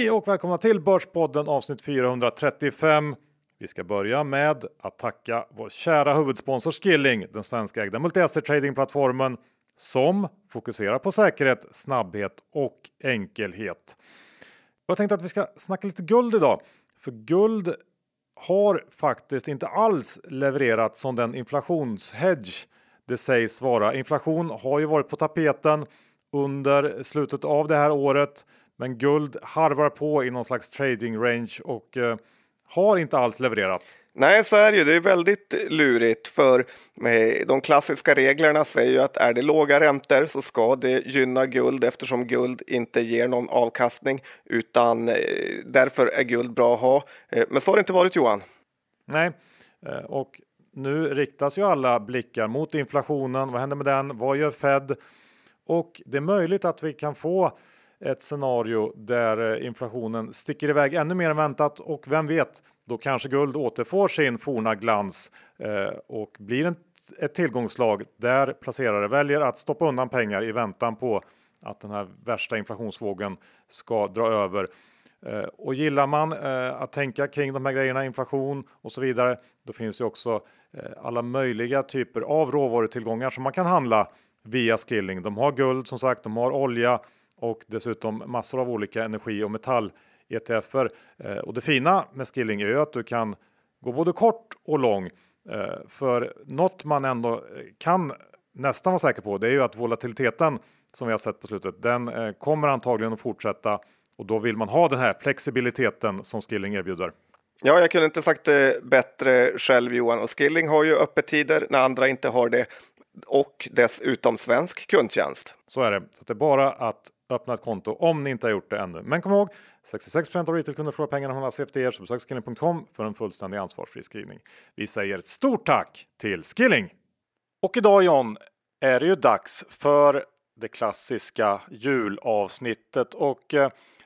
Hej och välkomna till Börspodden avsnitt 435. Vi ska börja med att tacka vår kära huvudsponsor Skilling, den svenska ägda multi-asset tradingplattformen som fokuserar på säkerhet, snabbhet och enkelhet. Jag tänkte att vi ska snacka lite guld idag, för guld har faktiskt inte alls levererat som den inflationshedge det sägs vara. Inflation har ju varit på tapeten under slutet av det här året, men guld harvar på i någon slags trading range och har inte alls levererat. Nej, så är det ju. Det är väldigt lurigt, för de klassiska reglerna säger ju att är det låga räntor så ska det gynna guld, eftersom guld inte ger någon avkastning, utan därför är guld bra att ha. Men så har det inte varit, Johan. Nej, och nu riktas ju alla blickar mot inflationen. Vad händer med den? Vad gör Fed? Och det är möjligt att vi kan få ett scenario där inflationen sticker iväg ännu mer än väntat, och vem vet, då kanske guld återfår sin forna glans och blir ett tillgångslag där placerare väljer att stoppa undan pengar i väntan på att den här värsta inflationsvågen ska dra över. Och gillar man att tänka kring de här grejerna, inflation och så vidare, då finns ju också alla möjliga typer av råvarutillgångar som man kan handla via Skilling. De har guld som sagt, de har olja och dessutom massor av olika energi- och metall-ETFer. Och det fina med Skilling är ju att du kan gå både kort och lång. För något man ändå kan nästan vara säker på, det är ju att volatiliteten som vi har sett på slutet, den kommer antagligen att fortsätta. Och då vill man ha den här flexibiliteten som Skilling erbjuder. Ja, jag kunde inte sagt det bättre själv, Johan. Och Skilling har ju öppettider när andra inte har det. Och dessutom svensk kundtjänst. Så är det. Så det är bara att öppna ett konto om ni inte har gjort det ännu. Men kom ihåg, 66% av retailkunder förlorar pengarna om man läser efter er, så besök skilling.com för en fullständig ansvarsfri skrivning. Vi säger ett stort tack till Skilling! Och idag, John, är det ju dags för det klassiska julavsnittet. Och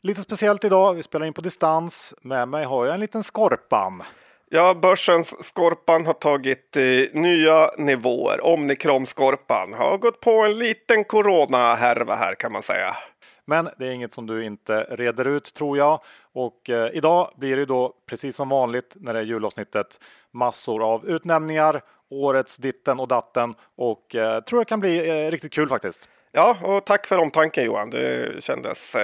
lite speciellt idag, vi spelar in på distans. Med mig har jag en liten skorpan. Ja, börsens skorpan har tagit nya nivåer. Omikron-skorpan har gått på en liten corona-härva här, kan man säga. Men det är inget som du inte reder ut, tror jag. Och idag blir det då, precis som vanligt när det är julavsnittet, massor av utnämningar, årets ditten och datten. Och tror det kan bli riktigt kul faktiskt. Ja, och tack för omtanken, Johan. Det kändes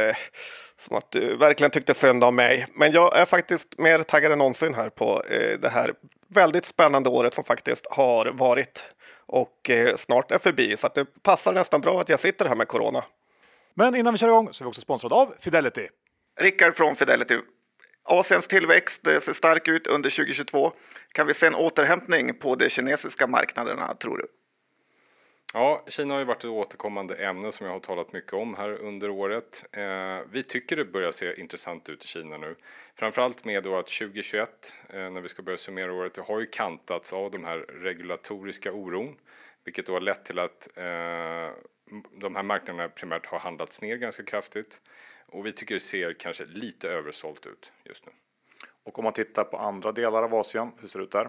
som att du verkligen tyckte synd om mig. Men jag är faktiskt mer taggad än någonsin här på det här väldigt spännande året som faktiskt har varit och snart är förbi. Så att det passar nästan bra att jag sitter här med corona. Men innan vi kör igång så är vi också sponsrade av Fidelity. Rickard från Fidelity. Asiens tillväxt ser stark ut under 2022. Kan vi se en återhämtning på de kinesiska marknaderna, tror du? Ja, Kina har ju varit ett återkommande ämne som jag har talat mycket om här under året. Vi tycker det börjar se intressant ut i Kina nu. Framförallt med då att 2021, när vi ska börja summera året, det har ju kantats av de här regulatoriska oron. Vilket då har lett till att de här marknaderna primärt har handlats ner ganska kraftigt. Och vi tycker det ser kanske lite översålt ut just nu. Och om man tittar på andra delar av Asien, hur ser det ut där?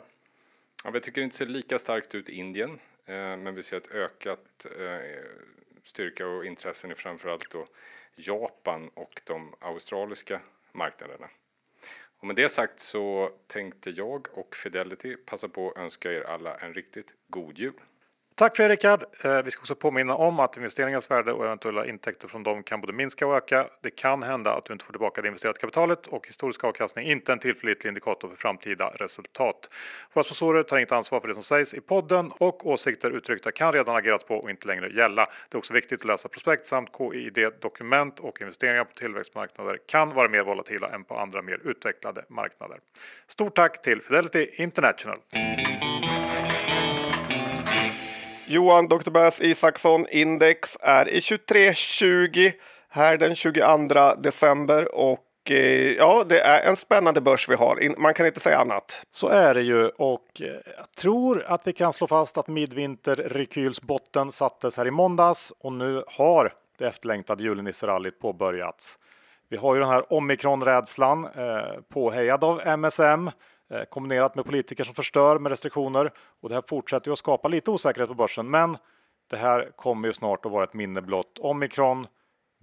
Ja, vi tycker det inte ser lika starkt ut i Indien. Men vi ser ett ökat styrka och intressen i framförallt då Japan och de australiska marknaderna. Och med det sagt så tänkte jag och Fidelity passa på att önska er alla en riktigt god jul. Tack för det, Rickard. Vi ska också påminna om att investeringars värde och eventuella intäkter från dem kan både minska och öka. Det kan hända att du inte får tillbaka det investerat kapitalet, och historisk avkastning är inte en tillförlitlig indikator för framtida resultat. Våra sponsorer tar inget ansvar för det som sägs i podden, och åsikter uttryckta kan redan agerats på och inte längre gälla. Det är också viktigt att läsa prospekt samt KID-dokument, och investeringar på tillväxtmarknader kan vara mer volatila än på andra mer utvecklade marknader. Stort tack till Fidelity International! Johan, Dr. Bass Isaksson Index är i 23.20 här den 22 december och ja, det är en spännande börs vi har. Man kan inte säga annat. Så är det ju, och jag tror att vi kan slå fast att midvinterrekylsbotten sattes här i måndags och nu har det efterlängtade julenisserallyt påbörjats. Vi har ju den här omikronrädslan påhejad av MSM. Kombinerat med politiker som förstör med restriktioner, och det här fortsätter ju att skapa lite osäkerhet på börsen, men det här kommer ju snart att vara ett minne blott. Omikron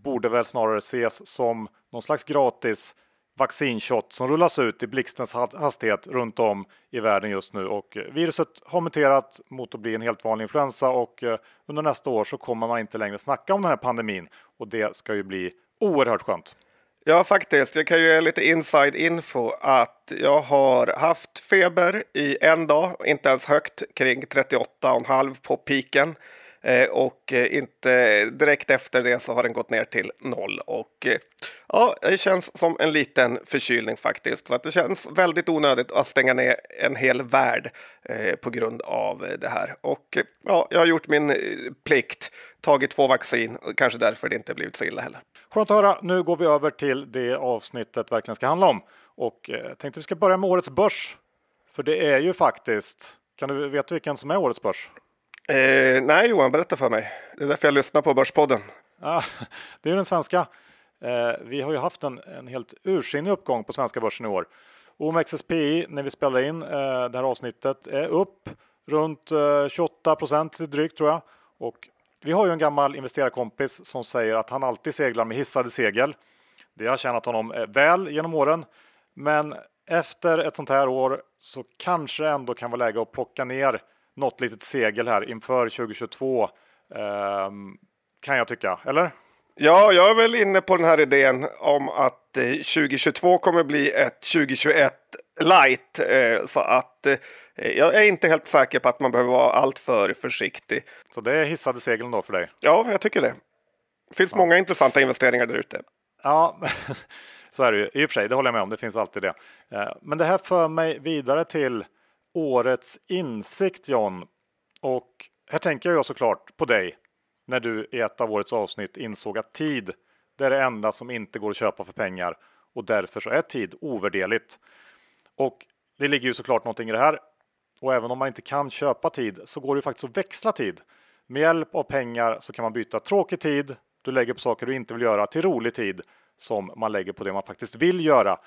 borde väl snarare ses som någon slags gratis vaccinshot som rullas ut i blixtens hastighet runt om i världen just nu. Och viruset har muterat mot att bli en helt vanlig influensa och under nästa år så kommer man inte längre snacka om den här pandemin. Och det ska ju bli oerhört skönt. Ja, faktiskt. Jag kan ju ge lite inside info att jag har haft feber i en dag, inte ens högt, kring 38,5 på piken. Och inte direkt efter det så har den gått ner till 0. Och ja, det känns som en liten förkylning faktiskt. Så att det känns väldigt onödigt att stänga ner en hel värld på grund av det här. Och ja, jag har gjort min plikt, tagit 2 vaccin. Kanske därför det inte blivit så illa heller. Skönt att höra. Nu går vi över till det avsnittet verkligen ska handla om. Och tänkte vi ska börja med årets börs. För det är ju faktiskt... Kan du veta vilken som är årets börs? Nej Johan, berätta för mig. Det är därför jag lyssnar på Börspodden. Ja, det är ju den svenska. Vi har ju haft en helt ursinnig uppgång på svenska börsen i år. OMX SPI, när vi spelar in det här avsnittet, är upp runt 28% drygt tror jag. Och vi har ju en gammal investerarkompis som säger att han alltid seglar med hissade segel. Det har tjänat honom väl genom åren. Men efter ett sånt här år så kanske ändå kan vara läge att plocka ner något litet segel här inför 2022 kan jag tycka, eller? Ja, jag är väl inne på den här idén om att 2022 kommer bli ett 2021 light. Så att jag är inte helt säker på att man behöver vara allt för försiktig. Så det är hissade segel då för dig? Ja, jag tycker det. Det finns många intressanta investeringar där ute. Ja, så är det ju. I och för sig, det håller jag med om. Det finns alltid det. Men det här för mig vidare till årets insikt, John. Och här tänker jag såklart på dig när du i ett av årets avsnitt insåg att tid, det är det enda som inte går att köpa för pengar och därför så är tid ovärderligt. Och det ligger ju såklart någonting i det här. Och även om man inte kan köpa tid så går det ju faktiskt att växla tid. Med hjälp av pengar så kan man byta tråkig tid du lägger på saker du inte vill göra till rolig tid som man lägger på det man faktiskt vill göra.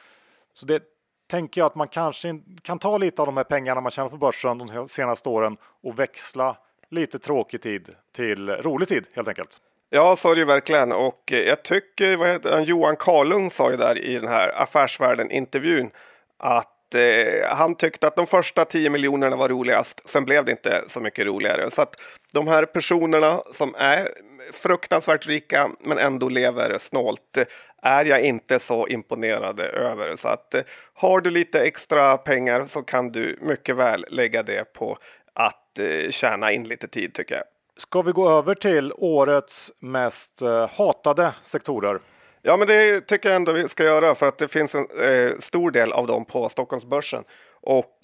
Så det tänker jag att man kanske kan ta lite av de här pengarna man tjänar på börsen de senaste åren och växla lite tråkig tid till rolig tid helt enkelt. Ja, så är det ju verkligen. Och jag tycker, Johan Karlung sa ju där i den här Affärsvärlden-intervjun att han tyckte att de första 10 miljonerna var roligast. Sen blev det inte så mycket roligare. Så att de här personerna som är fruktansvärt rika men ändå lever snålt är jag inte så imponerad över. Så att har du lite extra pengar så kan du mycket väl lägga det på att tjäna in lite tid tycker jag. Ska vi gå över till årets mest hatade sektorer? Ja, men det tycker jag ändå vi ska göra för att det finns en stor del av dem på Stockholmsbörsen. Och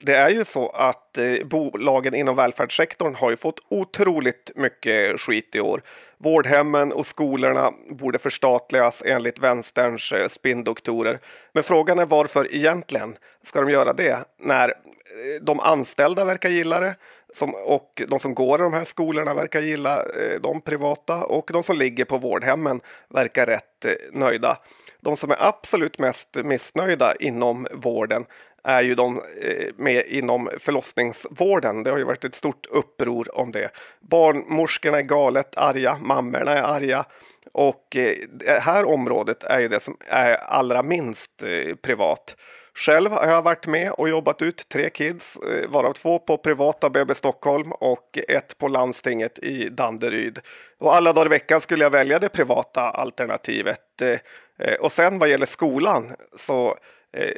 det är ju så att bolagen inom välfärdssektorn har ju fått otroligt mycket skit i år. Vårdhemmen och skolorna borde förstatligas enligt vänsterns spindoktorer. Men frågan är varför egentligen ska de göra det när de anställda verkar gilla det? Och de som går i de här skolorna verkar gilla de privata och de som ligger på vårdhemmen verkar rätt nöjda. De som är absolut mest missnöjda inom vården är ju de med inom förlossningsvården. Det har ju varit ett stort uppror om det. Barnmorskorna är galet arga, mammorna är arga och det här området är ju det som är allra minst privat. Själv har jag varit med och jobbat ut 3 kids, varav 2 på privata BB Stockholm och 1 på landstinget i Danderyd. Och alla dagar i veckan skulle jag välja det privata alternativet. Och sen vad gäller skolan så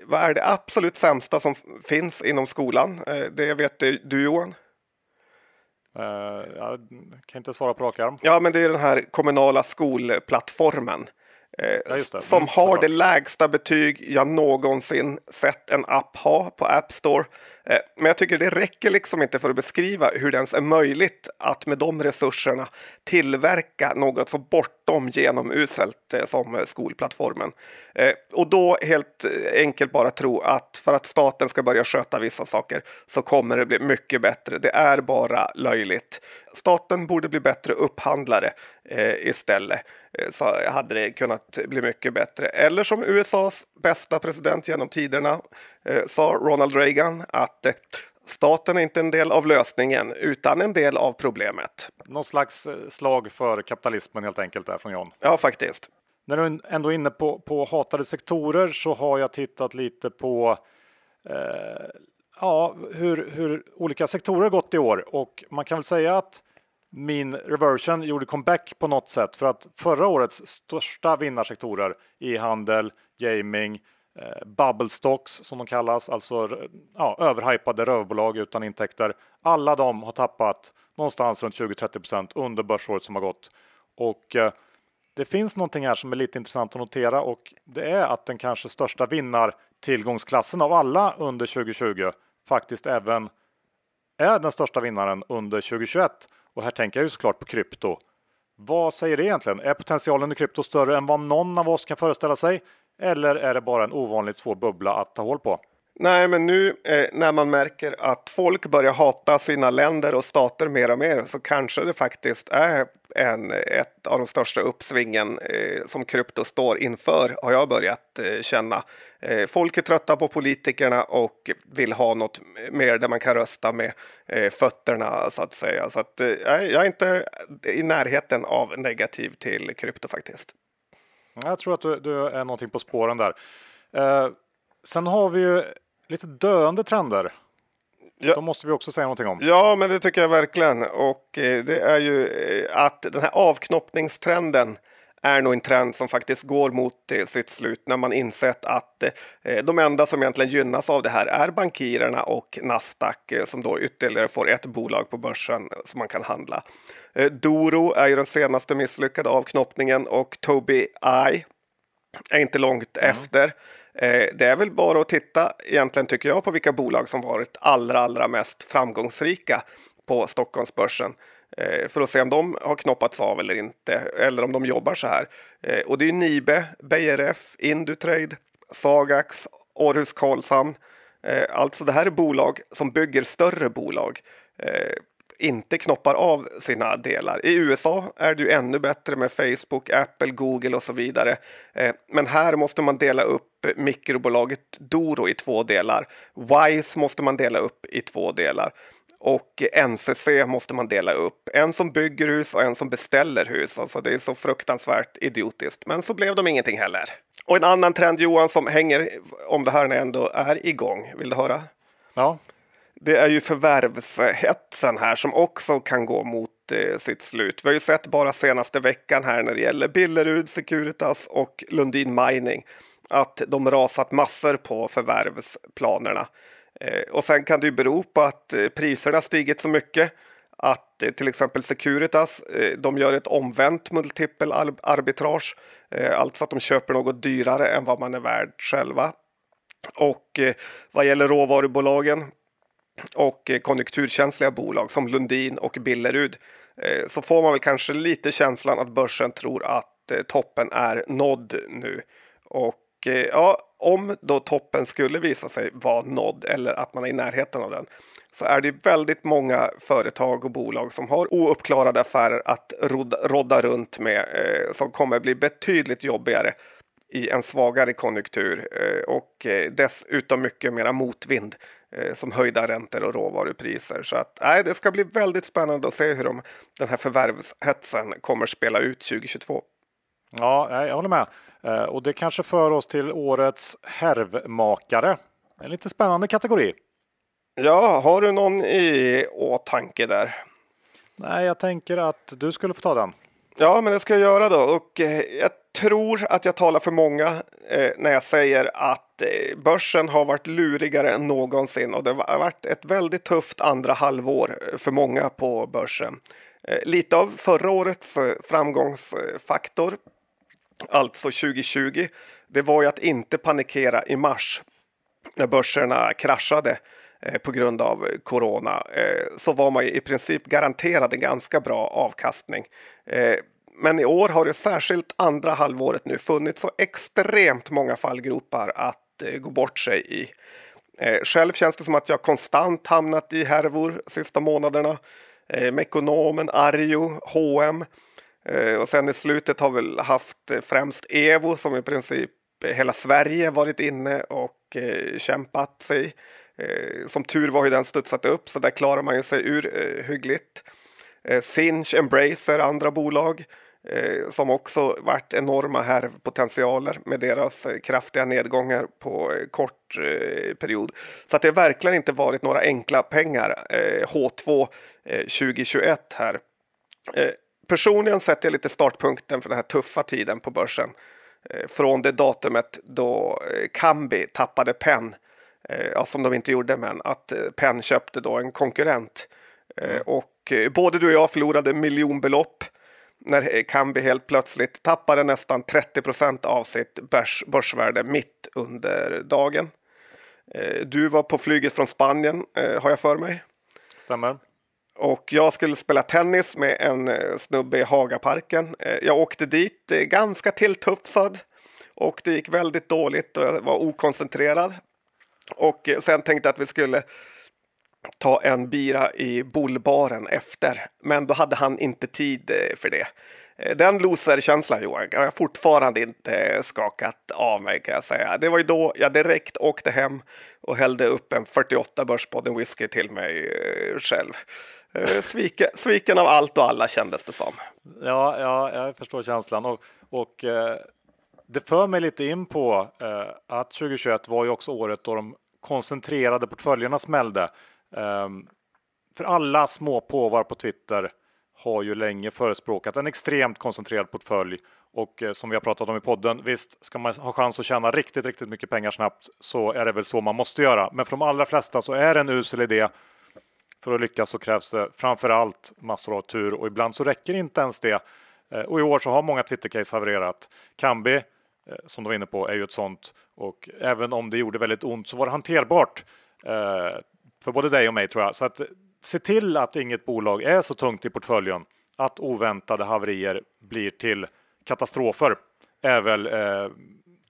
vad är det absolut sämsta som finns inom skolan? Det vet du Johan. Jag kan inte svara på rak arm. Ja, men det är den här kommunala skolplattformen. Ja, som har det lägsta betyg jag någonsin sett en app ha på App Store. Men jag tycker det räcker liksom inte för att beskriva hur det ens är möjligt att med de resurserna tillverka något så bortom genomuselt som skolplattformen. Och då helt enkelt bara tro att för att staten ska börja sköta vissa saker så kommer det bli mycket bättre. Det är bara löjligt. Staten borde bli bättre upphandlare istället. Så hade det kunnat bli mycket bättre. Eller som USAs bästa president genom tiderna sa Ronald Reagan att Staten är inte en del av lösningen utan en del av problemet. Någon slags slag för kapitalismen helt enkelt där från John. Ja, faktiskt. När du ändå är inne på hatade sektorer så har jag tittat lite på hur olika sektorer gått i år. Och man kan väl säga att min reversion gjorde comeback på något sätt. För att förra årets största vinnarsektorer, e-handel, gaming, bubble stocks som de kallas, alltså överhypade rövbolag utan intäkter. Alla de har tappat någonstans runt 20-30% under börsåret som har gått. Och det finns någonting här som är lite intressant att notera, och det är att den kanske största vinnartillgångsklassen av alla under 2020 faktiskt även är den största vinnaren under 2021. Och här tänker jag ju såklart på krypto. Vad säger det egentligen? Är potentialen i krypto större än vad någon av oss kan föreställa sig? Eller är det bara en ovanligt svår bubbla att ta håll på? Nej, men nu när man märker att folk börjar hata sina länder och stater mer och mer, så kanske det faktiskt är ett av de största uppsvingen som krypto står inför, har jag börjat känna. Folk är trötta på politikerna och vill ha något mer där man kan rösta med fötterna, så att säga. Så att, jag är inte i närheten av negativ till krypto faktiskt. Jag tror att du är någonting på spåren där. Sen har vi ju lite döende trender. Ja. De måste vi också säga någonting om. Ja, men det tycker jag verkligen. Och det är ju att den här avknoppningstrenden är nog en trend som faktiskt går mot sitt slut, när man insett att de enda som egentligen gynnas av det här är bankirerna och Nasdaq, som då ytterligare får ett bolag på börsen som man kan handla. Doro är ju den senaste misslyckade avknoppningen, och Tobii är inte långt efter. Det är väl bara att titta egentligen, tycker jag, på vilka bolag som varit allra mest framgångsrika på Stockholmsbörsen, för att se om de har knoppats av eller inte, eller om de jobbar så här. Och det är Nibe, BRF, Indutrade, Sagax, Århus Karlshamn. Alltså det här är bolag som bygger större bolag, inte knoppar av sina delar. I USA är det ju ännu bättre med Facebook, Apple, Google och så vidare. Men här måste man dela upp mikrobolaget Doro i två delar. Wise måste man dela upp i två delar. Och NCC måste man dela upp. En som bygger hus och en som beställer hus. Alltså det är så fruktansvärt idiotiskt. Men så blev de ingenting heller. Och en annan trend, Johan, som hänger om det här när ändå är igång. Vill du höra? Ja. Det är ju förvärvshetsen här som också kan gå mot sitt slut. Vi har ju sett bara senaste veckan här när det gäller Billerud, Securitas och Lundin Mining att de rasat massor på förvärvsplanerna. Och sen kan det ju bero på att priserna stigit så mycket att till exempel Securitas, de gör ett omvänt multipel arbitrage, alltså att de köper något dyrare än vad man är värd själva. Och vad gäller råvarubolagen och konjunkturkänsliga bolag som Lundin och Billerud, så får man väl kanske lite känslan att börsen tror att toppen är nådd nu. Och ja, om då toppen skulle visa sig vara nådd eller att man är i närheten av den, så är det väldigt många företag och bolag som har ouppklarade affärer att rodda runt med, som kommer bli betydligt jobbigare i en svagare konjunktur, och dessutom mycket mera motvind som höjda räntor och råvarupriser. Så att, det ska bli väldigt spännande att se hur den här förvärvshetsen kommer spela ut 2022. Ja, jag håller med. Och det kanske för oss till årets härvmakare. En lite spännande kategori. Ja, har du någon i åtanke där? Nej, jag tänker att du skulle få ta den. Ja, men det ska jag göra då. Och jag tror att jag talar för många när jag säger att börsen har varit lurigare än någonsin. Och det har varit ett väldigt tufft andra halvår för många på börsen. Lite av förra årets framgångsfaktor, alltså 2020, det var ju att inte panikera i mars när börserna kraschade på grund av corona. Så var man ju i princip garanterad en ganska bra avkastning. Men i år har det särskilt andra halvåret nu funnits så extremt många fallgropar att gå bort sig i. Själv känns det som att jag konstant hamnat i härvor sista månaderna. Mekonomen, Arjo, H&M, och sen i slutet har väl haft främst Evo som i princip hela Sverige varit inne och kämpat sig. Som tur var ju den studsat upp, så där klarar man ju sig ur hyggligt. Sinch, Embracer, andra bolag som också varit enorma härvpotentialer med deras kraftiga nedgångar på kort period. Så att det verkligen inte varit några enkla pengar H2 2021 här. Personligen sätter jag lite startpunkten för den här tuffa tiden på börsen från det datumet då Cambi tappade Penn, som de inte gjorde, men att Penn köpte då en konkurrent. Och både du och jag förlorade miljonbelopp när Cambi helt plötsligt tappade nästan 30% av sitt börsvärde mitt under dagen. Du var på flyget från Spanien, har jag för mig. Stämmer. Och jag skulle spela tennis med en snubbe i Hagaparken. Jag åkte dit ganska tilltufsad och det gick väldigt dåligt och jag var okoncentrerad. Och sen tänkte jag att vi skulle ta en bira i bollbaren efter. Men då hade han inte tid för det. Den loserkänslan, Johan, har jag fortfarande inte skakat av mig, kan jag säga. Det var ju då jag direkt åkte hem och hällde upp en 48 Börspodden whisky till mig själv. Sviken av allt och alla kändes det som. Ja, jag förstår känslan. Och det för mig lite in på att 2021 var ju också året då de koncentrerade portföljerna smällde. För alla små påvar på Twitter har ju länge förespråkat en extremt koncentrerad portfölj. Och som vi har pratat om i podden, visst, ska man ha chans att tjäna riktigt, riktigt mycket pengar snabbt så är det väl så man måste göra. Men för de allra flesta så är det en usel idé. För att lyckas så krävs det framförallt massor av tur och ibland så räcker inte ens det. Och i år så har många Twitter-case havererat. Kambi, som de var inne på, är ju ett sånt. Och även om det gjorde väldigt ont så var det hanterbart för både dig och mig, tror jag. Så att se till att inget bolag är så tungt i portföljen att oväntade haverier blir till katastrofer är väl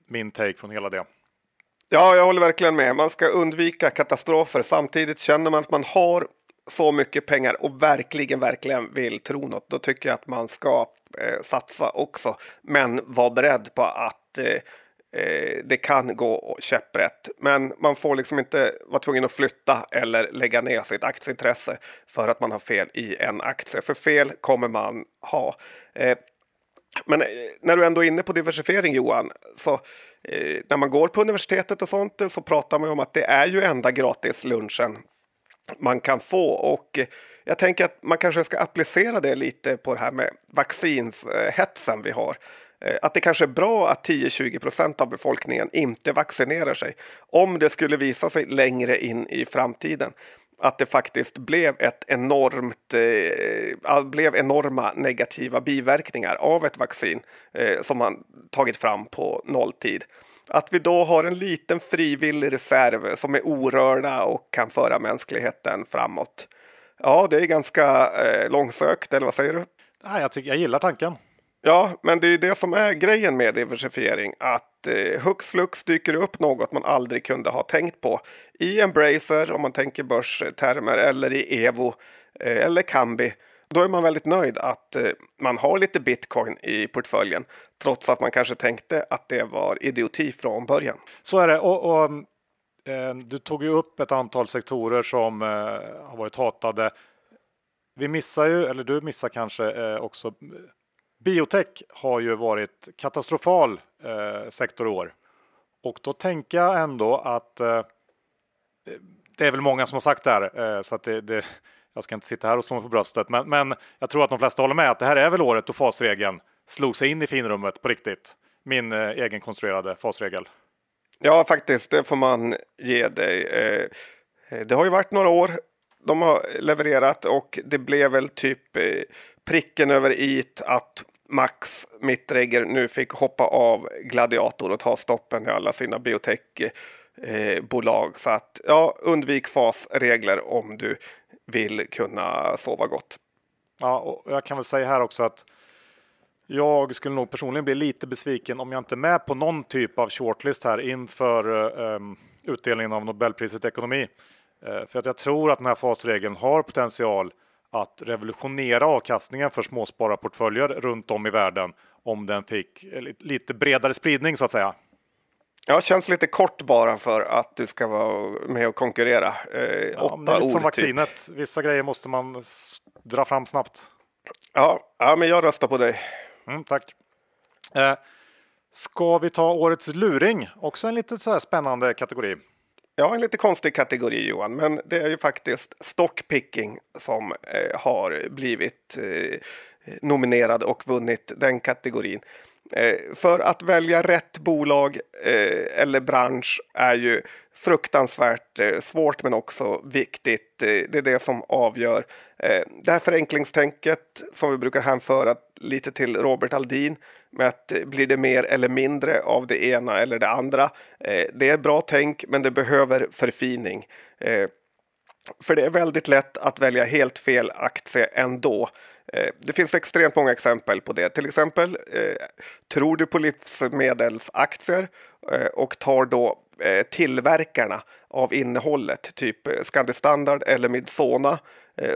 min take från hela det. Ja, jag håller verkligen med. Man ska undvika katastrofer. Samtidigt känner man att man har så mycket pengar och verkligen vill tro något. Då tycker jag att man ska satsa också. Men var beredd på att det kan gå käpprätt. Men man får liksom inte vara tvungen att flytta eller lägga ner sitt aktieintresse för att man har fel i en aktie. För fel kommer man ha. Men när du ändå är inne på diversifiering, Johan, så när man går på universitetet och sånt så pratar man ju om att det är ju enda gratis lunchen man kan få. Och jag tänker att man kanske ska applicera det lite på det här med vaccinshetsen vi har. Att det kanske är bra att 10-20% av befolkningen inte vaccinerar sig om det skulle visa sig längre in i framtiden att det faktiskt blev enorma negativa biverkningar av ett vaccin som man tagit fram på nolltid. Att vi då har en liten frivillig reserv som är orörda och kan föra mänskligheten framåt. Ja, det är ganska långsökt, eller vad säger du? Nej, jag gillar tanken. Ja, men det är ju det som är grejen med diversifiering, att hux flux dyker upp något man aldrig kunde ha tänkt på. I Embracer, om man tänker börstermer, eller i Evo eller Cambi, då är man väldigt nöjd att man har lite bitcoin i portföljen, trots att man kanske tänkte att det var idioti från början. Så är det, och du tog ju upp ett antal sektorer som har varit hatade. Vi missar ju, eller du missar kanske också... Biotech har ju varit katastrofal sektor i år. Och då tänker jag ändå att det är väl många som har sagt det här. Så att jag ska inte sitta här och slå mig på bröstet. Men jag tror att de flesta håller med att det här är väl året då fasregeln slog sig in i finrummet på riktigt. Min egenkonstruerade fasregel. Ja, faktiskt. Det får man ge dig. Det har ju varit några år. De har levererat och det blev väl typ pricken över it att Max Mittregger nu fick hoppa av Gladiator och ta stoppen i alla sina biotechbolag. Så att ja, undvik fasregler om du vill kunna sova gott. Ja, och jag kan väl säga här också att jag skulle nog personligen bli lite besviken om jag inte är med på någon typ av shortlist här inför utdelningen av Nobelpriset i ekonomi. För att jag tror att den här fasregeln har potential att revolutionera avkastningen för småspararportföljer runt om i världen om den fick lite bredare spridning, så att säga. Ja, känns lite kort bara för att du ska vara med och konkurrera. 8 det är lite som vaccinet. Typ. Vissa grejer måste man dra fram snabbt. Ja, men jag röstar på dig. Tack. Ska vi ta årets luring? Också en lite så här spännande kategori. Ja, en lite konstig kategori, Johan, men det är ju faktiskt stockpicking som har blivit nominerad och vunnit den kategorin. För att välja rätt bolag eller bransch är ju fruktansvärt svårt, men också viktigt. Det är det som avgör. Det här förenklingstänket som vi brukar hänföra lite till Robert Aldin, med att blir det mer eller mindre av det ena eller det andra. Det är bra tänk, men det behöver förfining. För det är väldigt lätt att välja helt fel aktie ändå. Det finns extremt många exempel på det. Till exempel tror du på livsmedelsaktier och tar då tillverkarna av innehållet, typ Scandi Standard eller Midsona,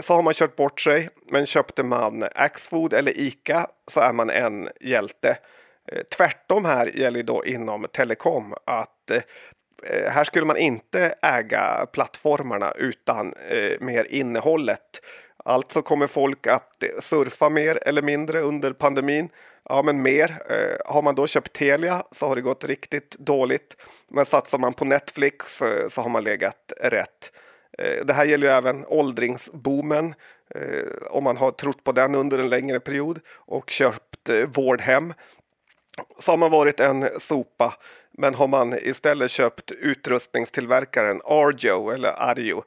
så har man kört bort sig. Men köpte man Axfood eller Ica så är man en hjälte. Tvärtom här gäller då inom telekom att här skulle man inte äga plattformarna utan mer innehållet. Alltså kommer folk att surfa mer eller mindre under pandemin. Ja, men mer. Har man då köpt Telia så har det gått riktigt dåligt. Men satsar man på Netflix så har man legat rätt. Det här gäller ju även åldringsboomen. Om man har trott på den under en längre period och köpt vårdhem så har man varit en sopa. Men har man istället köpt utrustningstillverkaren Arjo eller Arjo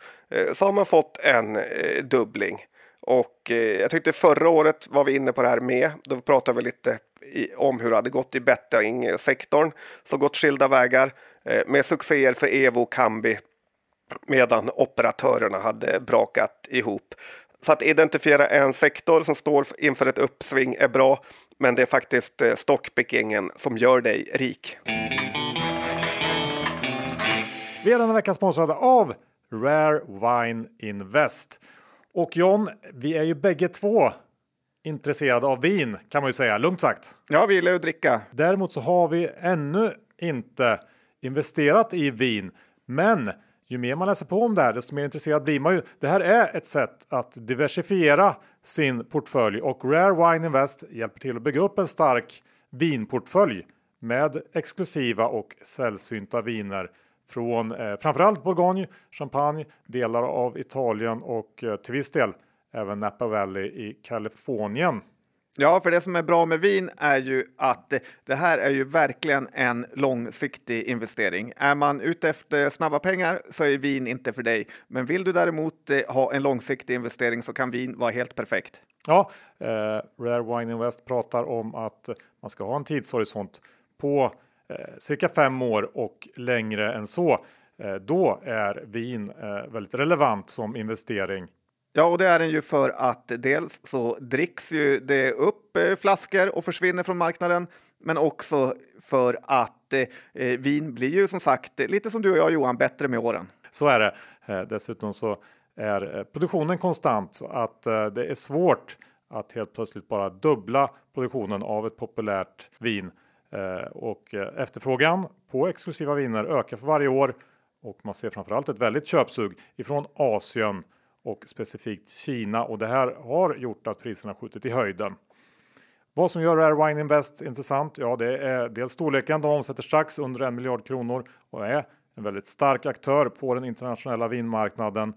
så har man fått en dubbling. Och jag tyckte förra året var vi inne på det här med. Då pratade vi lite om hur det hade gått i bettingsektorn. Så gått skilda vägar med succéer för Evo och Cambi medan operatörerna hade brakat ihop. Så att identifiera en sektor som står inför ett uppsving är bra. Men det är faktiskt stockpickingen som gör dig rik. Vi är denna vecka sponsrade av Rare Wine Invest. Och John, vi är ju bägge två intresserade av vin, kan man ju säga, lugnt sagt. Ja, vi gillar att dricka. Däremot så har vi ännu inte investerat i vin. Men ju mer man läser på om det här, desto mer intresserad blir man ju. Det här är ett sätt att diversifiera sin portfölj. Och Rare Wine Invest hjälper till att bygga upp en stark vinportfölj med exklusiva och sällsynta viner från framförallt Bourgogne, Champagne, delar av Italien och till viss del även Napa Valley i Kalifornien. Ja, för det som är bra med vin är ju att det här är ju verkligen en långsiktig investering. Är man ute efter snabba pengar så är vin inte för dig. Men vill du däremot ha en långsiktig investering så kan vin vara helt perfekt. Ja, Rare Wine Invest pratar om att man ska ha en tidshorisont på cirka 5 år och längre än så. Då är vin väldigt relevant som investering. Ja, och det är den ju för att dels så dricks ju det upp flaskor och försvinner från marknaden. Men också för att vin blir ju som sagt lite som du och jag, Johan, bättre med åren. Så är det. Dessutom så är produktionen konstant så att det är svårt att helt plötsligt bara dubbla produktionen av ett populärt vin. Och efterfrågan på exklusiva viner ökar för varje år och man ser framförallt ett väldigt köpsug ifrån Asien och specifikt Kina, och det här har gjort att priserna skjutit i höjden. Vad som gör Rare Wine Invest intressant, ja, det är dels storleken. De omsätter strax under 1 miljard kronor och är en väldigt stark aktör på den internationella vinmarknaden.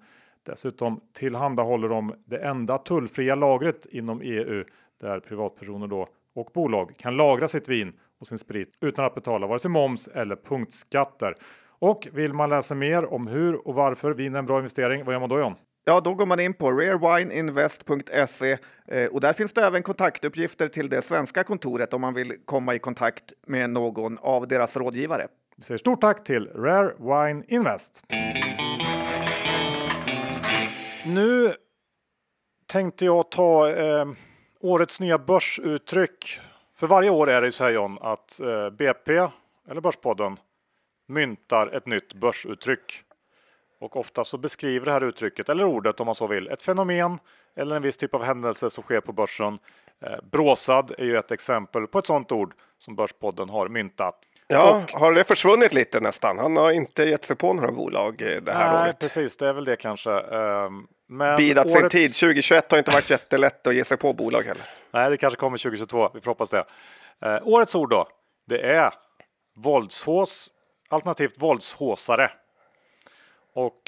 Dessutom tillhandahåller de det enda tullfria lagret inom EU där privatpersoner då och bolag kan lagra sitt vin och sin sprit utan att betala vare sig moms eller punktskatter. Och vill man läsa mer om hur och varför vin är en bra investering, vad gör man då, John? Ja, då går man in på rarewineinvest.se och där finns det även kontaktuppgifter till det svenska kontoret om man vill komma i kontakt med någon av deras rådgivare. Vi säger stort tack till Rare Wine Invest. Nu tänkte jag ta årets nya börsuttryck. För varje år är det så här, John, att BP eller Börspodden myntar ett nytt börsuttryck. Och ofta så beskriver det här uttrycket, eller ordet om man så vill, ett fenomen eller en viss typ av händelse som sker på börsen. Bråsad är ju ett exempel på ett sådant ord som Börspodden har myntat. Ja, och har det försvunnit lite nästan? Han har inte gett sig på några bolag det här året. Nej, precis. Det är väl det kanske. Men bidat årets... sin tid. 2021 har inte varit jättelätt att ge sig på bolag heller. Nej, det kanske kommer 2022. Vi får hoppas det. Årets ord då. Det är våldshås, alternativt våldshåsare. Och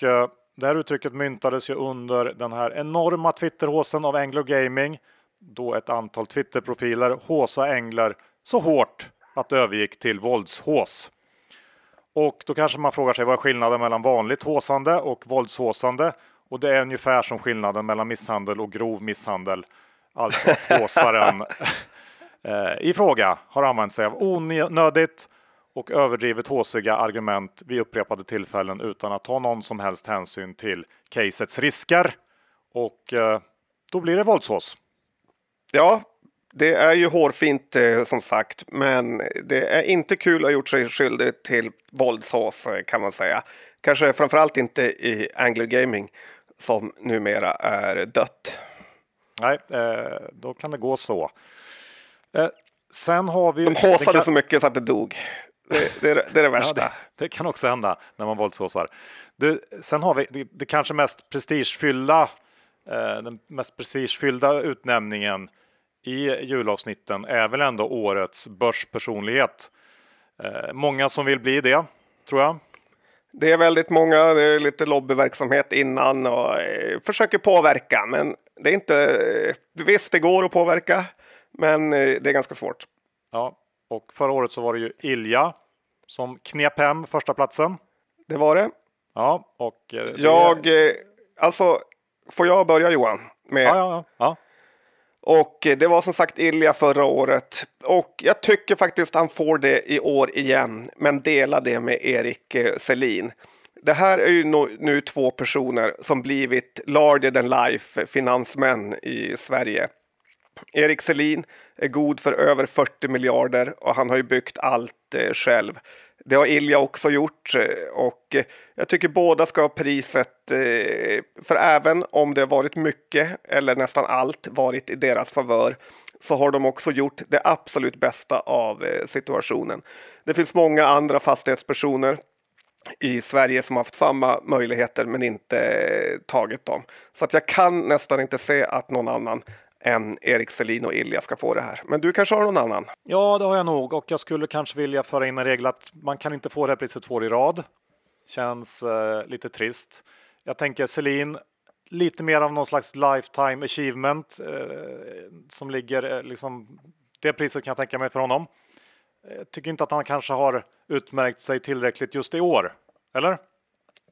det här uttrycket myntades ju under den här enorma Twitterhåsen av Englo Gaming. Då ett antal Twitterprofiler håsa änglar så hårt att det övergick till våldshås. Och då kanske man frågar sig vad är skillnaden mellan vanligt håsande och våldshåsande. Och det är ungefär som skillnaden mellan misshandel och grov misshandel. Alltså att håsaren i fråga har använt sig av onödigt och överdrivet håsiga argument vid upprepade tillfällen utan att ta någon som helst hänsyn till casets risker. Och då blir det våldshås. Ja, det är ju hårfint som sagt, men det är inte kul att ha gjort sig skyldig till våldshås kan man säga. Kanske framförallt inte i Anglo Gaming som numera är dött. Nej, då kan det gå så. Sen har vi... De håsade så mycket så att det dog. Det är det värsta. Ja, det kan också hända när man våldshåsar. Sen har vi det kanske mest prestigefyllda, den mest prestigefyllda utnämningen i julavsnitten är väl ändå årets börspersonlighet. Många som vill bli det, tror jag. Det är väldigt många, det är lite lobbyverksamhet innan och försöker påverka. Men det är inte, visst det går att påverka, men det är ganska svårt. Ja, och förra året så var det ju Ilja som knep hem första platsen. Det var det. Ja, och... Alltså, får jag börja Johan? Med... Ja. Och det var som sagt Ilja förra året. Och jag tycker faktiskt han får det i år igen. Men dela det med Erik Selin. Det här är ju nu två personer som blivit larger than life finansmän i Sverige. Erik Selin är god för över 40 miljarder och han har ju byggt allt själv. Det har Ilja också gjort och jag tycker båda ska ha priset för även om det har varit mycket eller nästan allt varit i deras favör så har de också gjort det absolut bästa av situationen. Det finns många andra fastighetspersoner i Sverige som har haft samma möjligheter men inte tagit dem. Så att jag kan nästan inte se att någon annan än Erik Selin och Ilja ska få det här. Men du kanske har någon annan? Ja, det har jag nog. Och jag skulle kanske vilja föra in en regel att man kan inte få det här priset 2 år i rad. Känns lite trist. Jag tänker Selin, lite mer av någon slags lifetime achievement som ligger liksom... Det priset kan jag tänka mig för honom. Jag tycker inte att han kanske har utmärkt sig tillräckligt just i år. Eller?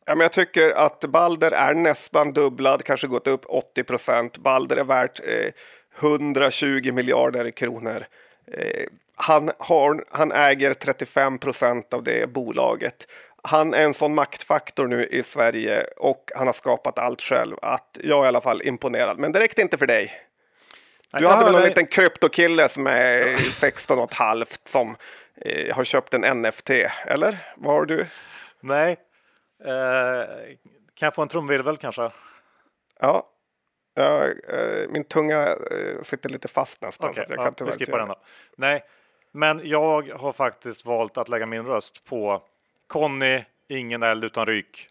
Ja, men jag tycker att Balder är nästan dubblad, kanske gått upp 80%. Balder är värt 120 miljarder kronor. Han äger 35% av det bolaget. Han är en sån maktfaktor nu i Sverige och han har skapat allt själv. Att jag är i alla fall imponerad, men det räckte inte för dig. Du hade väl en liten kryptokille som är 16 och ett halvt som har köpt en NFT, eller? Vad har du? Nej. Kan jag få en trumvirvel kanske? Ja, min tunga sitter lite fast nästan. Okay, så jag kan vi skippar den då. Nej, men jag har faktiskt valt att lägga min röst på Conny, ingen eld utan ryk.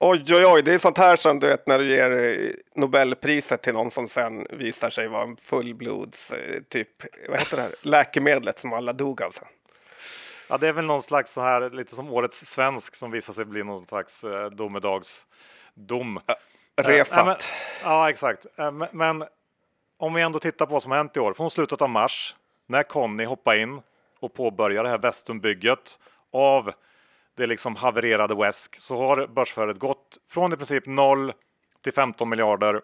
Oj, det är sånt här som du vet när du ger Nobelpriset till någon som sen visar sig vara en fullblods typ, vad heter det här? Läkemedlet som alla dog av sen. Ja, det är väl någon slags så här, lite som årets svensk som visar sig bli någon slags domedagsdom. Refat. Ja, exakt. Men om vi ändå tittar på vad som hänt i år. Från slutet av mars, när Conny hoppade in och påbörjade det här Västunbygget av det liksom havererade Wesk, så har börsvärdet gått från i princip 0 till 15 miljarder.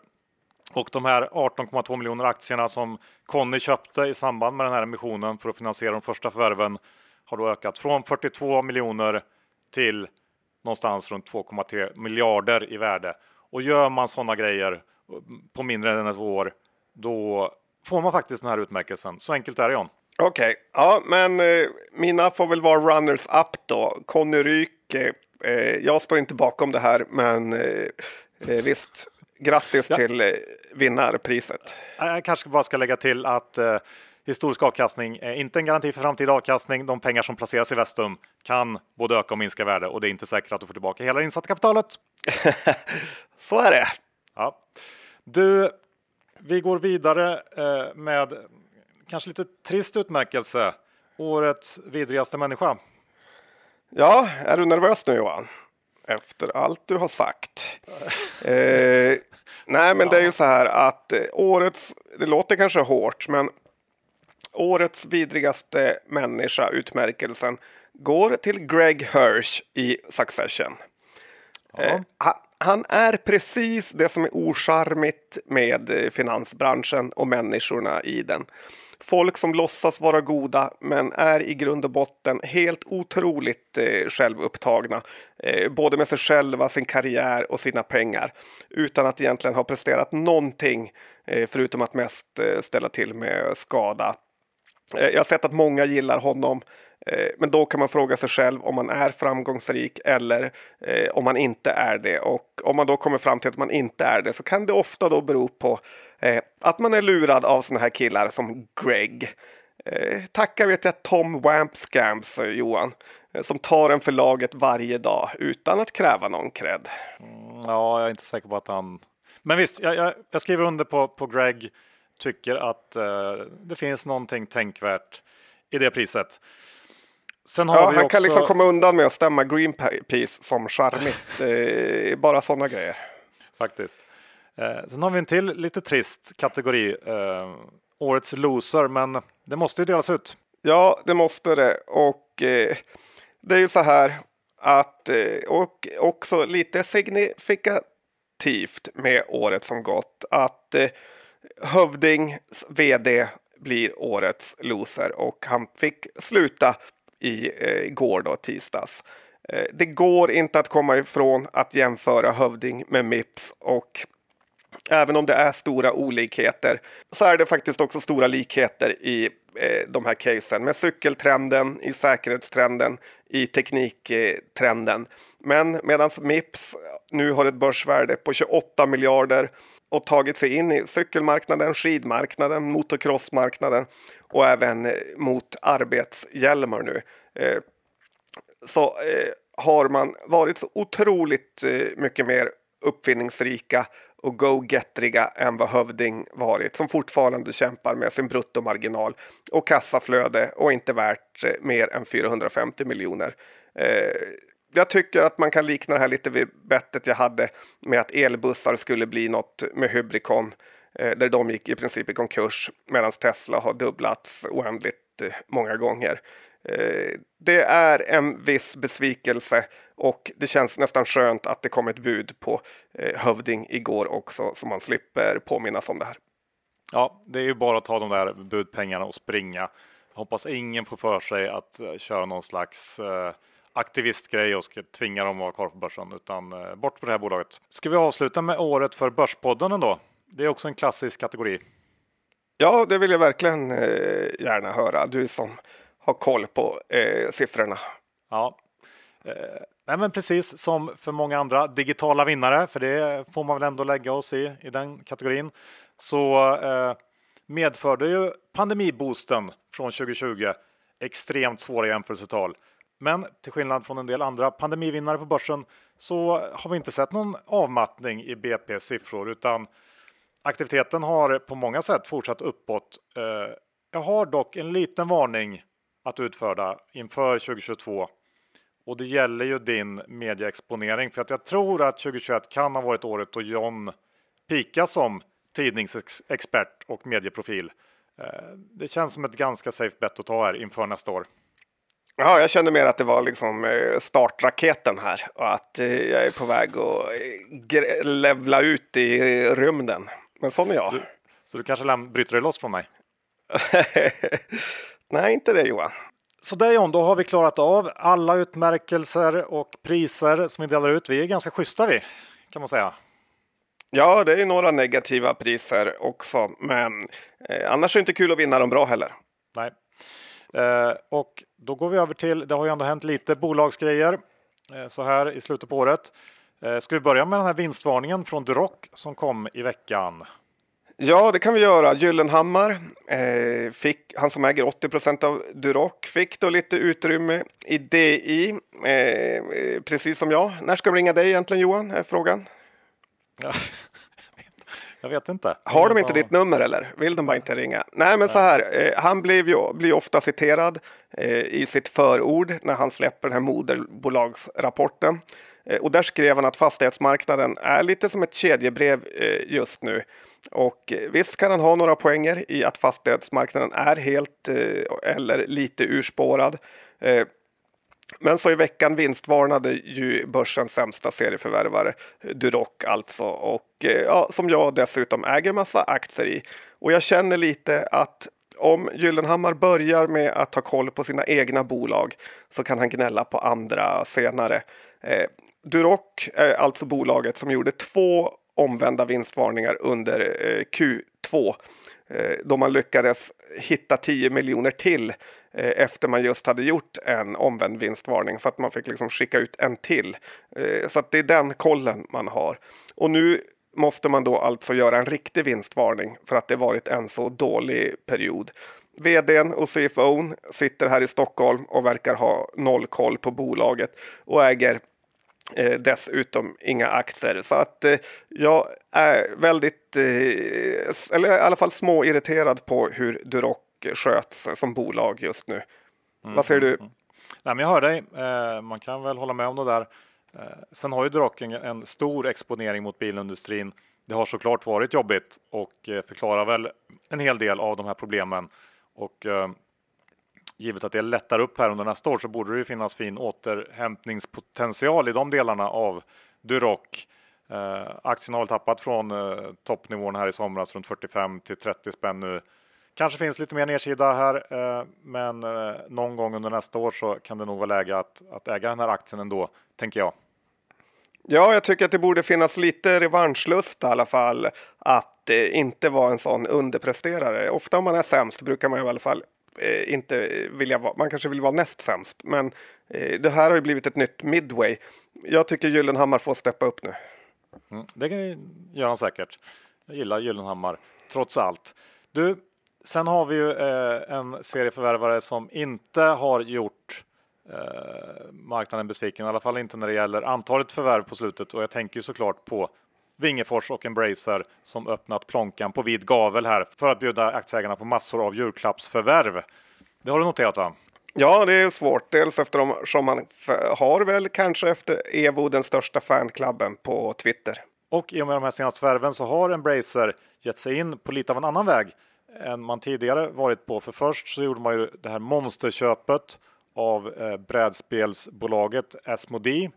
Och de här 18,2 miljoner aktierna som Conny köpte i samband med den här emissionen för att finansiera de första förvärven har då ökat från 42 miljoner till någonstans runt 2,3 miljarder i värde. Och gör man sådana grejer på mindre än ett år, då får man faktiskt den här utmärkelsen. Så enkelt är det, John. Okej. Ja, men mina får väl vara runners up då. Conny Ryk, jag står inte bakom det här, men visst, grattis till vinnarpriset. Jag kanske bara ska lägga till att historisk avkastning är inte en garanti för framtida avkastning. De pengar som placeras i Vestum kan både öka och minska värde, och det är inte säkert att du får tillbaka hela insatta kapitalet. Så är det. Ja. Du, vi går vidare med kanske lite trist utmärkelse. Årets vidrigaste människa. Ja, är du nervös nu, Johan? Efter allt du har sagt. Nej, men det är ju så här att årets, det låter kanske hårt, men årets vidrigaste människa, utmärkelsen, går till Greg Hirsch i Succession. Ja. Han är precis det som är ocharmigt med finansbranschen och människorna i den. Folk som låtsas vara goda men är i grund och botten helt otroligt självupptagna. Både med sig själva, sin karriär och sina pengar. Utan att egentligen ha presterat någonting förutom att mest ställa till med skada. Jag har sett att många gillar honom. Men då kan man fråga sig själv om man är framgångsrik eller om man inte är det. Och om man då kommer fram till att man inte är det, så kan det ofta då bero på att man är lurad av såna här killar som Greg. Tacka vet jag Tom Wampscams, Johan, som tar en för laget varje dag utan att kräva någon cred. Ja, jag är inte säker på att han... Men visst, jag skriver under på Greg. Tycker att det finns någonting tänkvärt i det priset. Sen har vi han också... kan liksom komma undan med att stämma Greenpeace som charmigt. Bara sådana grejer. Faktiskt. Sen har vi en till lite trist kategori. Årets loser, men det måste ju delas ut. Ja, det måste det. Och det är ju så här att... och också lite signifikativt med året som gått. Att Hövdings vd blir årets loser. Och han fick sluta... igår då, tisdags. Det går inte att komma ifrån att jämföra Hövding med MIPS, och även om det är stora olikheter så är det faktiskt också stora likheter i de här casen, med cykeltrenden, i säkerhetstrenden, i tekniktrenden. Men medan MIPS nu har ett börsvärde på 28 miljarder och tagit sig in i cykelmarknaden, skidmarknaden, motocrossmarknaden och även mot arbetshjälmar nu, så har man varit så otroligt mycket mer uppfinningsrika och go-gettriga än vad Hövding varit, som fortfarande kämpar med sin bruttomarginal och kassaflöde och inte värt mer än 450 miljoner. Jag tycker att man kan likna det här lite vid bettet jag hade med att elbussar skulle bli något med Hybricon, där de gick i princip i konkurs, medan Tesla har dubblats oändligt många gånger. Det är en viss besvikelse, och det känns nästan skönt att det kom ett bud på Hövding igår också, så man slipper påminnas om det här. Ja, det är ju bara att ta de där budpengarna och springa. Hoppas ingen får för sig att köra någon slags... aktivistgrej och ska tvinga dem att vara kvar på börsen, utan bort på det här bolaget. Ska vi avsluta med året för Börspodden ändå? Det är också en klassisk kategori. Ja, det vill jag verkligen gärna höra. Du som har koll på siffrorna. Ja, nej men precis som för många andra digitala vinnare, för det får man väl ändå lägga oss i den kategorin, så medförde ju pandemiboosten från 2020 extremt svåra jämförelsetal. Men till skillnad från en del andra pandemivinnare på börsen så har vi inte sett någon avmattning i BP:s siffror, utan aktiviteten har på många sätt fortsatt uppåt. Jag har dock en liten varning att utföra inför 2022, och det gäller ju din medieexponering, för att jag tror att 2021 kan ha varit året då John peakade som tidningsexpert och medieprofil. Det känns som ett ganska safe bet att ta här inför nästa år. Ja, jag kände mer att det var liksom startraketen här, och att jag är på väg att levla ut i rymden. Men sån är jag. Så du kanske bryter dig loss från mig? Nej, inte det, Johan. Så där, John, då har vi klarat av alla utmärkelser och priser som vi delar ut. Vi är ganska schyssta, vi, kan man säga. Ja, det är ju några negativa priser också, men annars är det inte kul att vinna dem bra heller. Nej. Och då går vi över till, det har ju ändå hänt lite bolagsgrejer så här i slutet på året. Ska vi börja med den här vinstvarningen från Durock som kom i veckan? Ja, det kan vi göra. Gyllenhammar, han som äger 80% av Durock, fick då lite utrymme i DI, precis som jag. När ska vi ringa dig egentligen, Johan, är frågan? Ja. Jag vet inte. Har de inte ditt nummer eller? Vill de bara inte ringa? Nej, men så här. Han blir ofta citerad i sitt förord när han släpper den här moderbolagsrapporten. Och där skrev han att fastighetsmarknaden är lite som ett kedjebrev just nu. Och visst kan han ha några poänger i att fastighetsmarknaden är helt eller lite urspårad. Men så i veckan vinstvarnade ju börsens sämsta serieförvärvare, Durock alltså. Och ja, som jag dessutom äger massa aktier i. Och jag känner lite att om Gyllenhammar börjar med att ta koll på sina egna bolag så kan han gnälla på andra senare. Durock är alltså bolaget som gjorde 2 omvända vinstvarningar under Q2. Då man lyckades hitta 10 miljoner till efter man just hade gjort en omvänd vinstvarning, så att man fick liksom skicka ut en till. Så att det är den kollen man har. Och nu måste man då alltså göra en riktig vinstvarning för att det varit en så dålig period. VDn och CFO:n sitter här i Stockholm och verkar ha noll koll på bolaget och äger dessutom inga aktier. Så att jag är väldigt, eller i alla fall små irriterad på hur Durock sköts som bolag just nu. Vad säger du? Nej, men jag hör dig. Man kan väl hålla med om det där. Sen har ju Durock en stor exponering mot bilindustrin. Det har såklart varit jobbigt och förklarar väl en hel del av de här problemen. Och givet att det lättar upp här under nästa år så borde det ju finnas fin återhämtningspotential i de delarna av Durock. Aktien har väl tappat från toppnivån här i somras runt 45 till 30 spänn nu. Kanske finns lite mer nedsida här, men någon gång under nästa år så kan det nog vara läge att äga den här aktien ändå, tänker jag. Ja, jag tycker att det borde finnas lite revanschlust i alla fall, att inte vara en sån underpresterare. Ofta om man är sämst brukar man i alla fall inte vilja vara, man kanske vill vara näst sämst, men det här har ju blivit ett nytt midway. Jag tycker Gyllenhammar får steppa upp nu. Det gör han säkert. Jag gillar Gyllenhammar, trots allt. Du, sen har vi ju en serieförvärvare som inte har gjort marknaden besviken, i alla fall inte när det gäller antalet förvärv på slutet, och jag tänker ju såklart på Wingefors och Embracer som öppnat plånkan på vid gavel här för att bjuda aktieägarna på massor av julklappsförvärv. Det har du noterat, va? Ja, det är svårt. Dels eftersom man har väl kanske efter Evo den största fanklubben på Twitter. Och i och med de här senaste förvärven så har Embracer gett sig in på lite av en annan väg än man tidigare varit på. För först så gjorde man ju det här monsterköpet av brädspelsbolaget Asmodee.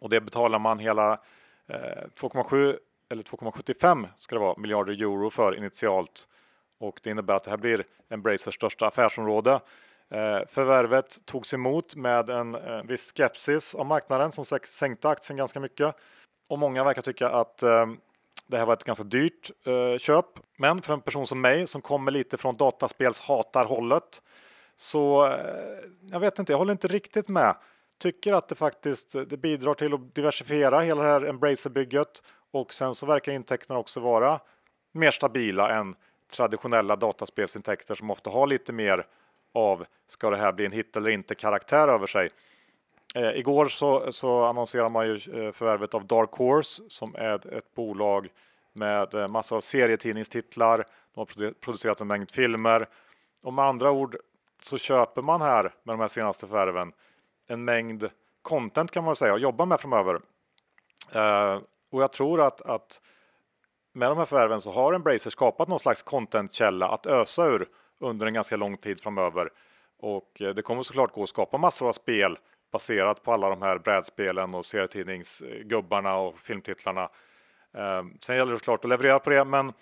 Och det betalar man hela 2,7 eller 2,75 ska det vara, miljarder euro för initialt. Och det innebär att det här blir Embracers största affärsområde. Förvärvet togs emot med en viss skepsis av marknaden som sänkte aktien ganska mycket. Och många verkar tycka att det här var ett ganska dyrt köp. Men för en person som mig som kommer lite från dataspelshatarhållet, så jag vet inte, jag håller inte riktigt med. Tycker att det faktiskt det bidrar till att diversifiera hela det här Embracer-bygget. Och sen så verkar intäkterna också vara mer stabila än traditionella dataspelsintäkter som ofta har lite mer av ska det här bli en hit eller inte karaktär över sig. Igår så annonserade man ju förvärvet av Dark Horse som är ett bolag med massor av serietidningstitlar. De har producerat en mängd filmer. Och med andra ord så köper man här med de här senaste förvärven en mängd content, kan man säga, och jobba med framöver. Och jag tror att med de här förvärven så har Embracer skapat någon slags contentkälla att ösa ur under en ganska lång tid framöver. Och det kommer såklart gå att skapa massor av spel baserat på alla de här brädspelen och serietidningsgubbarna och filmtitlarna. Sen gäller det såklart att leverera på det, men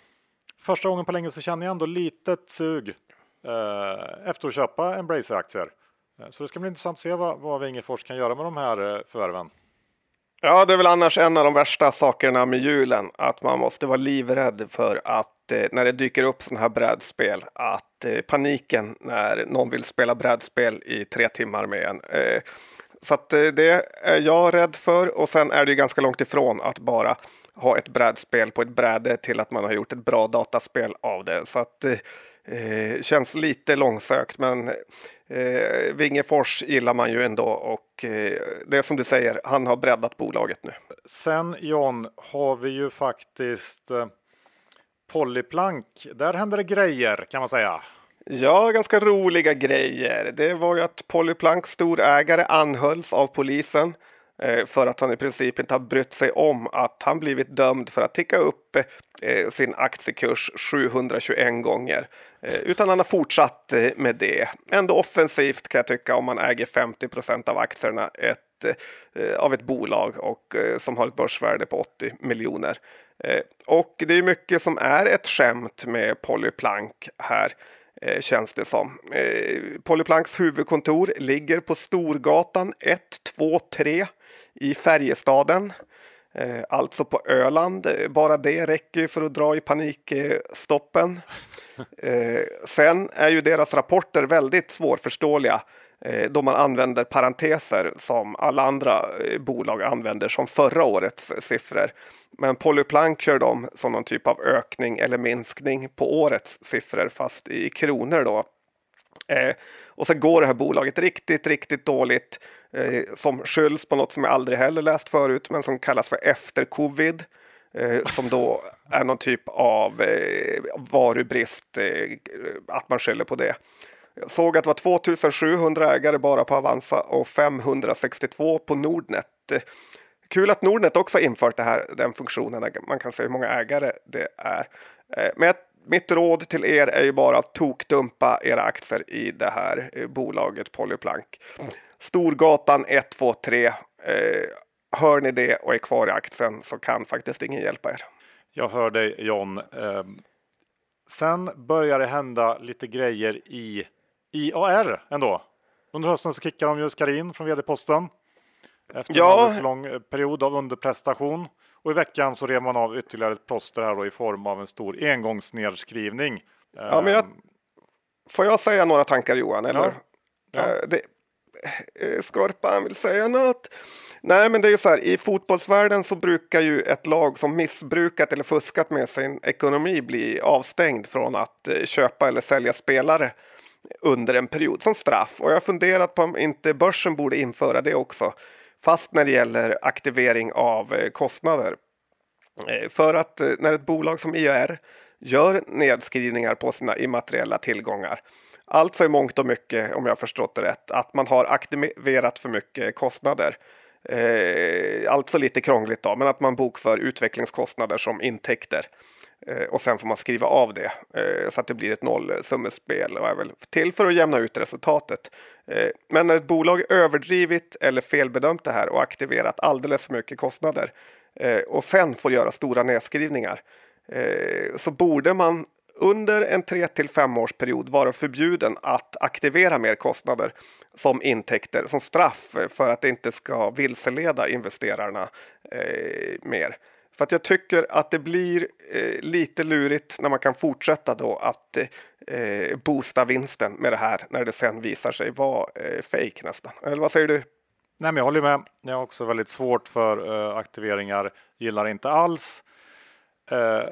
första gången på länge så känner jag ändå litet sug efter att köpa Embracer-aktier. Så det ska bli intressant att se vad Wingefors kan göra med de här förvärven. Ja, det är väl annars en av de värsta sakerna med julen, att man måste vara livrädd för att när det dyker upp sådana här brädspel, att paniken när någon vill spela brädspel i 3 timmar med en. Så att det är jag rädd för, och sen är det ju ganska långt ifrån att bara ha ett brädspel på ett bräde till att man har gjort ett bra dataspel av det. Så att känns lite långsökt, men Wingefors gillar man ju ändå, och det är som du säger, han har breddat bolaget nu. Sen John har vi ju faktiskt Polyplank, där händer det grejer kan man säga. Ja, ganska roliga grejer. Det var ju att Polyplanks storägare anhölls av polisen för att han i princip inte har brytt sig om att han blivit dömd för att ticka upp sin aktiekurs 721 gånger. Utan han har fortsatt med det. Ändå offensivt kan jag tycka, om man äger 50% av aktierna av ett bolag och som har ett börsvärde på 80 miljoner. Och det är mycket som är ett skämt med Polyplank här, känns det som. Polyplanks huvudkontor ligger på Storgatan 123 i Färjestaden, alltså på Öland. Bara det räcker för att dra i panikstoppen. Sen är ju deras rapporter väldigt svårförståeliga, då man använder parenteser som alla andra bolag använder, som förra årets siffror. Men Polyplank kör dem som någon typ av ökning eller minskning på årets siffror, fast i kronor då. Och sen går det här bolaget riktigt, riktigt dåligt, som skylls på något som jag aldrig heller läst förut, men som kallas för efter-covid. Som då är någon typ av varubrist, att man skyller på det. Jag såg att det var 2700 ägare bara på Avanza och 562 på Nordnet. Kul att Nordnet också har infört det här, den funktionen. Man kan se hur många ägare det är. Men mitt råd till er är ju bara att tokdumpa era aktier i det här bolaget Polyplank. Storgatan 123. Hör ni det och är kvar i aktien, så kan faktiskt ingen hjälpa er. Jag hör dig, John. Sen börjar det hända lite grejer i IAR ändå. Under hösten så kickar de ju Skarin från vd-posten. Efter en alldeles för lång period av underprestation. Och i veckan så rev man av ytterligare ett plåster här då, i form av en stor engångsnedskrivning. Ja, men får jag säga några tankar, Johan? Eller? Ja. Skorpan vill säga något. Nej, men det är ju så här, i fotbollsvärlden så brukar ju ett lag som missbrukat eller fuskat med sin ekonomi bli avstängd från att köpa eller sälja spelare under en period som straff. Och jag har funderat på om inte börsen borde införa det också, fast när det gäller aktivering av kostnader. För att när ett bolag som IAR gör nedskrivningar på sina immateriella tillgångar, alltså i mångt och mycket, om jag förstått det rätt, att man har aktiverat för mycket kostnader. Alltså lite krångligt då, men att man bokför utvecklingskostnader som intäkter. Och sen får man skriva av det, så att det blir ett nollsummespel, och är väl till för att jämna ut resultatet. Men när ett bolag överdrivit eller felbedömt det här och aktiverat alldeles för mycket kostnader, och sen får göra stora nedskrivningar, så borde man under en 3-5-årsperiod vara förbjuden att aktivera mer kostnader som intäkter, som straff, för att det inte ska vilseleda investerarna mer. För att jag tycker att det blir lite lurigt när man kan fortsätta då att boosta vinsten med det här, när det sen visar sig vara fake nästan. Eller vad säger du? Nej, men jag håller med. Jag har också väldigt svårt för aktiveringar. Gillar inte alls.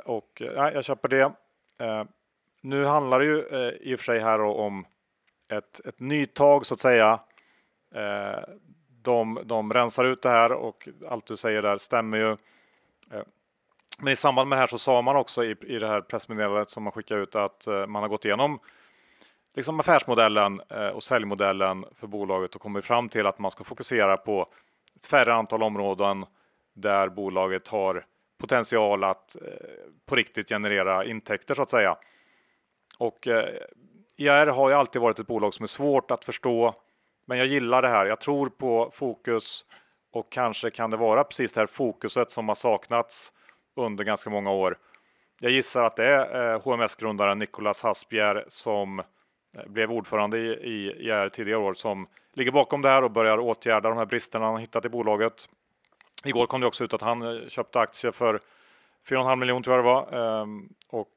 Och nej, jag köper det. Nu handlar det ju i och för sig här om ett nytag så att säga. De rensar ut det här, och allt du säger där stämmer ju. Men i samband med det här så sa man också i det här pressmeddelandet som man skickar ut att man har gått igenom liksom affärsmodellen och säljmodellen för bolaget, och kommit fram till att man ska fokusera på ett färre antal områden där bolaget har potential att på riktigt generera intäkter så att säga. Och IAR har ju alltid varit ett bolag som är svårt att förstå, men jag gillar det här. Jag tror på fokus, och kanske kan det vara precis det här fokuset som har saknats under ganska många år. Jag gissar att det är HMS-grundaren Nikolas Hasbjerg, som blev ordförande i IAR tidigare år, som ligger bakom det här och börjar åtgärda de här bristerna han hittat i bolaget. Igår kom det också ut att han köpte aktier för 4,5 miljoner tror jag det var. Och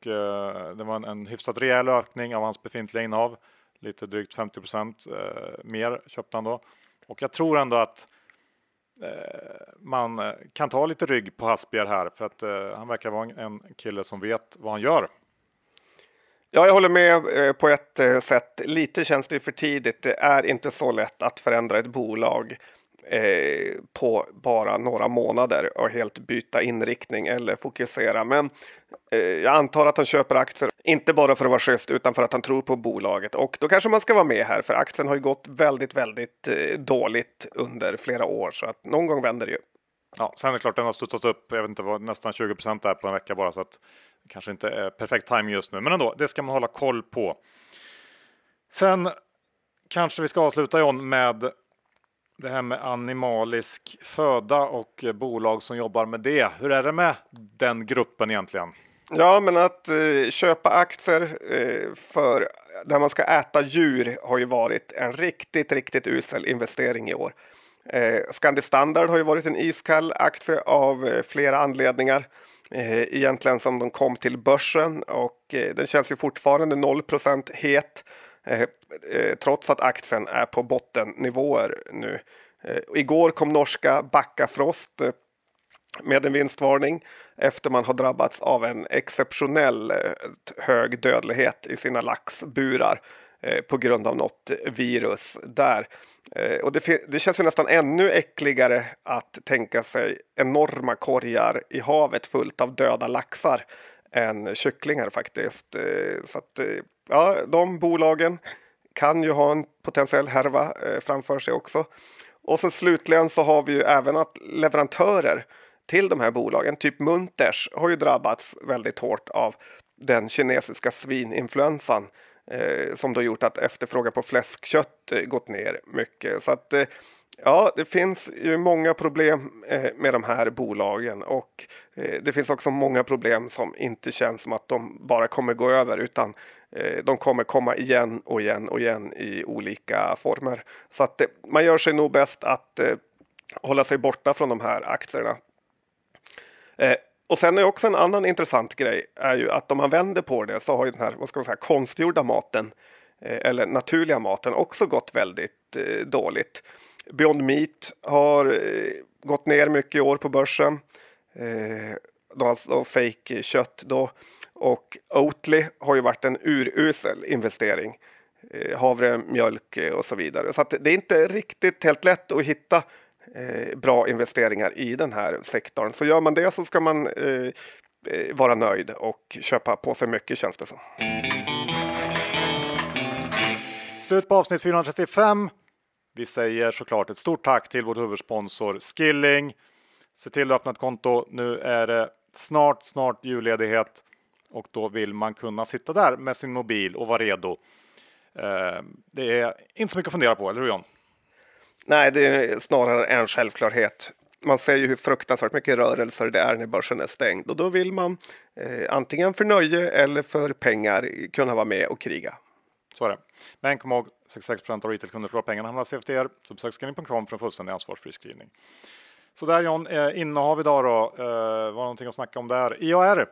det var en hyfsat rejäl ökning av hans befintliga innehav. Lite drygt 50% mer köpte han då. Och jag tror ändå att man kan ta lite rygg på Hasbjerg här, för att han verkar vara en kille som vet vad han gör. Ja, jag håller med på ett sätt. Lite känns det för tidigt. Det är inte så lätt att förändra ett bolag på bara några månader och helt byta inriktning eller fokusera. Men jag antar att han köper aktier, inte bara för att vara schysst utan för att han tror på bolaget. Och då kanske man ska vara med här, för aktien har ju gått väldigt dåligt under flera år, så att någon gång vänder det ju. Ja, sen är det klart den har studsat upp, jag vet inte vad, nästan 20% där på en vecka bara, så att det kanske inte är perfekt time just nu. Men ändå, det ska man hålla koll på. Sen kanske vi ska avsluta, John, med det här med animalisk föda och bolag som jobbar med det. Hur är det med den gruppen egentligen? Ja, men att köpa aktier för där man ska äta djur har ju varit en riktigt usel investering i år. Scandi Standard har ju varit en iskall aktie av flera anledningar. Egentligen som de kom till börsen, och den känns ju fortfarande 0% het. Trots att aktien är på bottennivåer nu. Igår kom norska Backafrost med en vinstvarning efter man har drabbats av en exceptionell hög dödlighet i sina laxburar på grund av något virus där. Och det känns ju nästan ännu äckligare att tänka sig enorma korgar i havet fullt av döda laxar än kycklingar faktiskt. Så att ja, de bolagen kan ju ha en potentiell härva framför sig också. Och sen slutligen så har vi ju även att leverantörer till de här bolagen, typ Munters, har ju drabbats väldigt hårt av den kinesiska svininfluensan som då gjort att efterfrågan på fläskkött gått ner mycket. Så att ja, det finns ju många problem med de här bolagen, och det finns också många problem som inte känns som att de bara kommer gå över, utan de kommer komma igen och igen och igen i olika former. Så att man gör sig nog bäst att hålla sig borta från de här aktierna. Och sen är också en annan intressant grej är ju att om man vänder på det så har ju den här, vad ska man säga, konstgjorda maten eller naturliga maten också gått väldigt dåligt. Beyond Meat har gått ner mycket i år på börsen. Alltså fake kött då. Och Oatly har ju varit en urusel investering. Havre, mjölk och så vidare. Så att det är inte riktigt helt lätt att hitta bra investeringar i den här sektorn. Så gör man det så ska man vara nöjd och köpa på sig mycket, känns det som. Slut på avsnitt 435. Vi säger såklart ett stort tack till vår huvudsponsor Skilling. Se till att öppna ett konto. Nu är det snart julledighet. Och då vill man kunna sitta där med sin mobil och vara redo. Det är inte så mycket att fundera på, eller hur, John? Nej, det är snarare en självklarhet. Man ser ju hur fruktansvärt mycket rörelser det är när börsen är stängd. Och då vill man antingen för nöje eller för pengar kunna vara med och kriga. Så är det. Men kom ihåg, 66% av retailkunder förlorar pengarna hamnar hos CFDR. Så besök skilling.com för en fullständig ansvarsfri skrivning. Så där, John, innehav idag då. Var någonting att snacka om där? IAR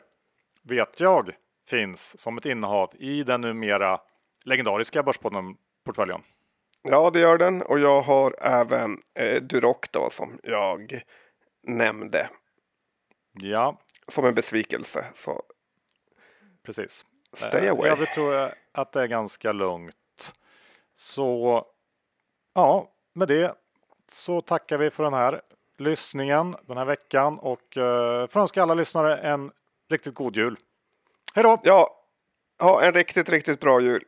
vet jag finns som ett innehav i den numera legendariska Börspodden-portföljen. Ja, det gör den, och jag har även Durock då, som jag nämnde. Ja. Som en besvikelse. Så. Precis. Stay away. Jag tror att det är ganska lugnt. Så ja, med det så tackar vi för den här lyssningen den här veckan, och för önskar alla lyssnare en riktigt god jul. Hej då! Ja, ha en riktigt bra jul.